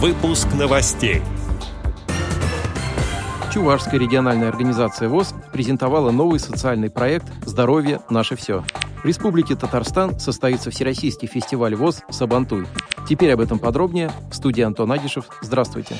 Выпуск новостей. Чувашская региональная организация ВОС презентовала новый социальный проект «Здоровье – наше все». В Республике Татарстан состоится Всероссийский фестиваль ВОС «Сабантуй». Теперь об этом подробнее. В студии Антон Агишев. Здравствуйте.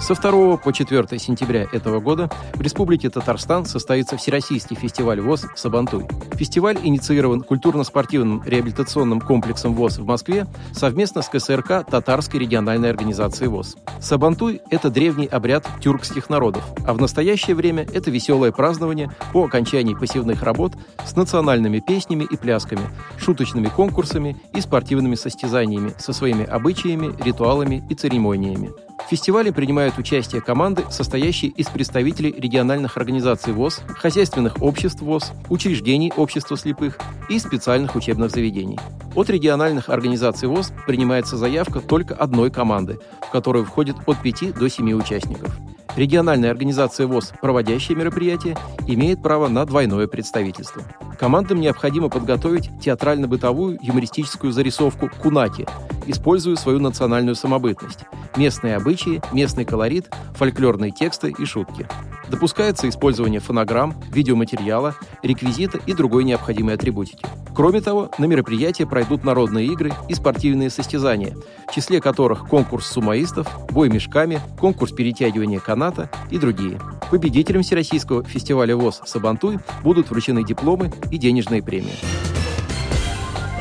Со 2 по 4 сентября этого года в Республике Татарстан состоится Всероссийский фестиваль ВОС «Сабантуй». Фестиваль инициирован культурно-спортивным реабилитационным комплексом ВОС в Москве совместно с КСРК Татарской региональной организации ВОС. Сабантуй – это древний обряд тюркских народов, а в настоящее время это веселое празднование по окончании посевных работ с национальными песнями и плясками, шуточными конкурсами и спортивными состязаниями со своими обычаями, ритуалами и церемониями. В фестивале принимают участие команды, состоящие из представителей региональных организаций ВОС, хозяйственных обществ ВОС, учреждений общества слепых и специальных учебных заведений. От региональных организаций ВОС принимается заявка только одной команды, в которую входит от 5 до 7 участников. Региональная организация ВОС, проводящая мероприятие, имеет право на двойное представительство. Командам необходимо подготовить театрально-бытовую юмористическую зарисовку «Кунаки», используя свою национальную самобытность, местные обычаи, местный колорит, фольклорные тексты и шутки. Допускается использование фонограмм, видеоматериала, реквизита и другой необходимой атрибутики. Кроме того, на мероприятии пройдут народные игры и спортивные состязания, в числе которых конкурс сумоистов, бой мешками, конкурс перетягивания каната и другие. Победителям Всероссийского фестиваля ВОС «Сабантуй» будут вручены дипломы и денежные премии.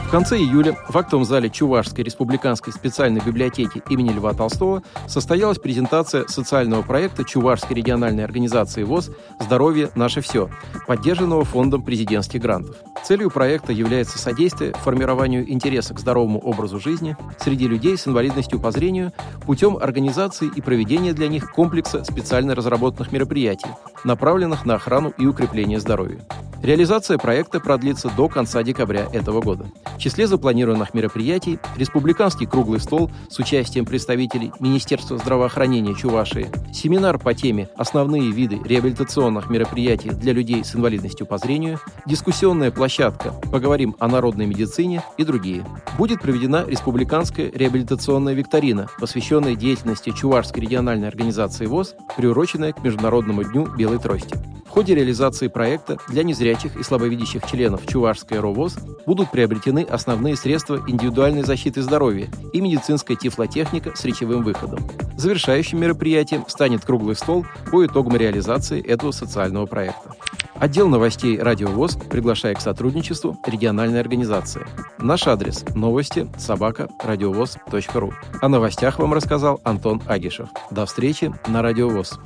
В конце июля в актовом зале Чувашской республиканской специальной библиотеки имени Льва Толстого состоялась презентация социального проекта Чувашской региональной организации ВОС «Здоровье – наше все», поддержанного фондом президентских грантов. Целью проекта является содействие формированию интереса к здоровому образу жизни среди людей с инвалидностью по зрению путем организации и проведения для них комплекса специально разработанных мероприятий, направленных на охрану и укрепление здоровья. Реализация проекта продлится до конца декабря этого года. В числе запланированных мероприятий республиканский круглый стол с участием представителей Министерства здравоохранения Чувашии, семинар по теме «Основные виды реабилитационных мероприятий для людей с инвалидностью по зрению», дискуссионная площадка «Поговорим о народной медицине» и другие. Будет проведена республиканская реабилитационная викторина, посвященная деятельности Чувашской региональной организации ВОС, приуроченная к Международному дню Белой Трости. В ходе реализации проекта для незрячих и слабовидящих членов Чувашской РОВОС будут приобретены основные средства индивидуальной защиты здоровья и медицинская тифлотехника с речевым выходом. Завершающим мероприятием станет круглый стол по итогам реализации этого социального проекта. Отдел новостей «РАДИОВОЗ» приглашает к сотрудничеству региональной организации. Наш адрес – новости@радиовоз.ру. О новостях вам рассказал Антон Агишев. До встречи на «РАДИОВОЗ».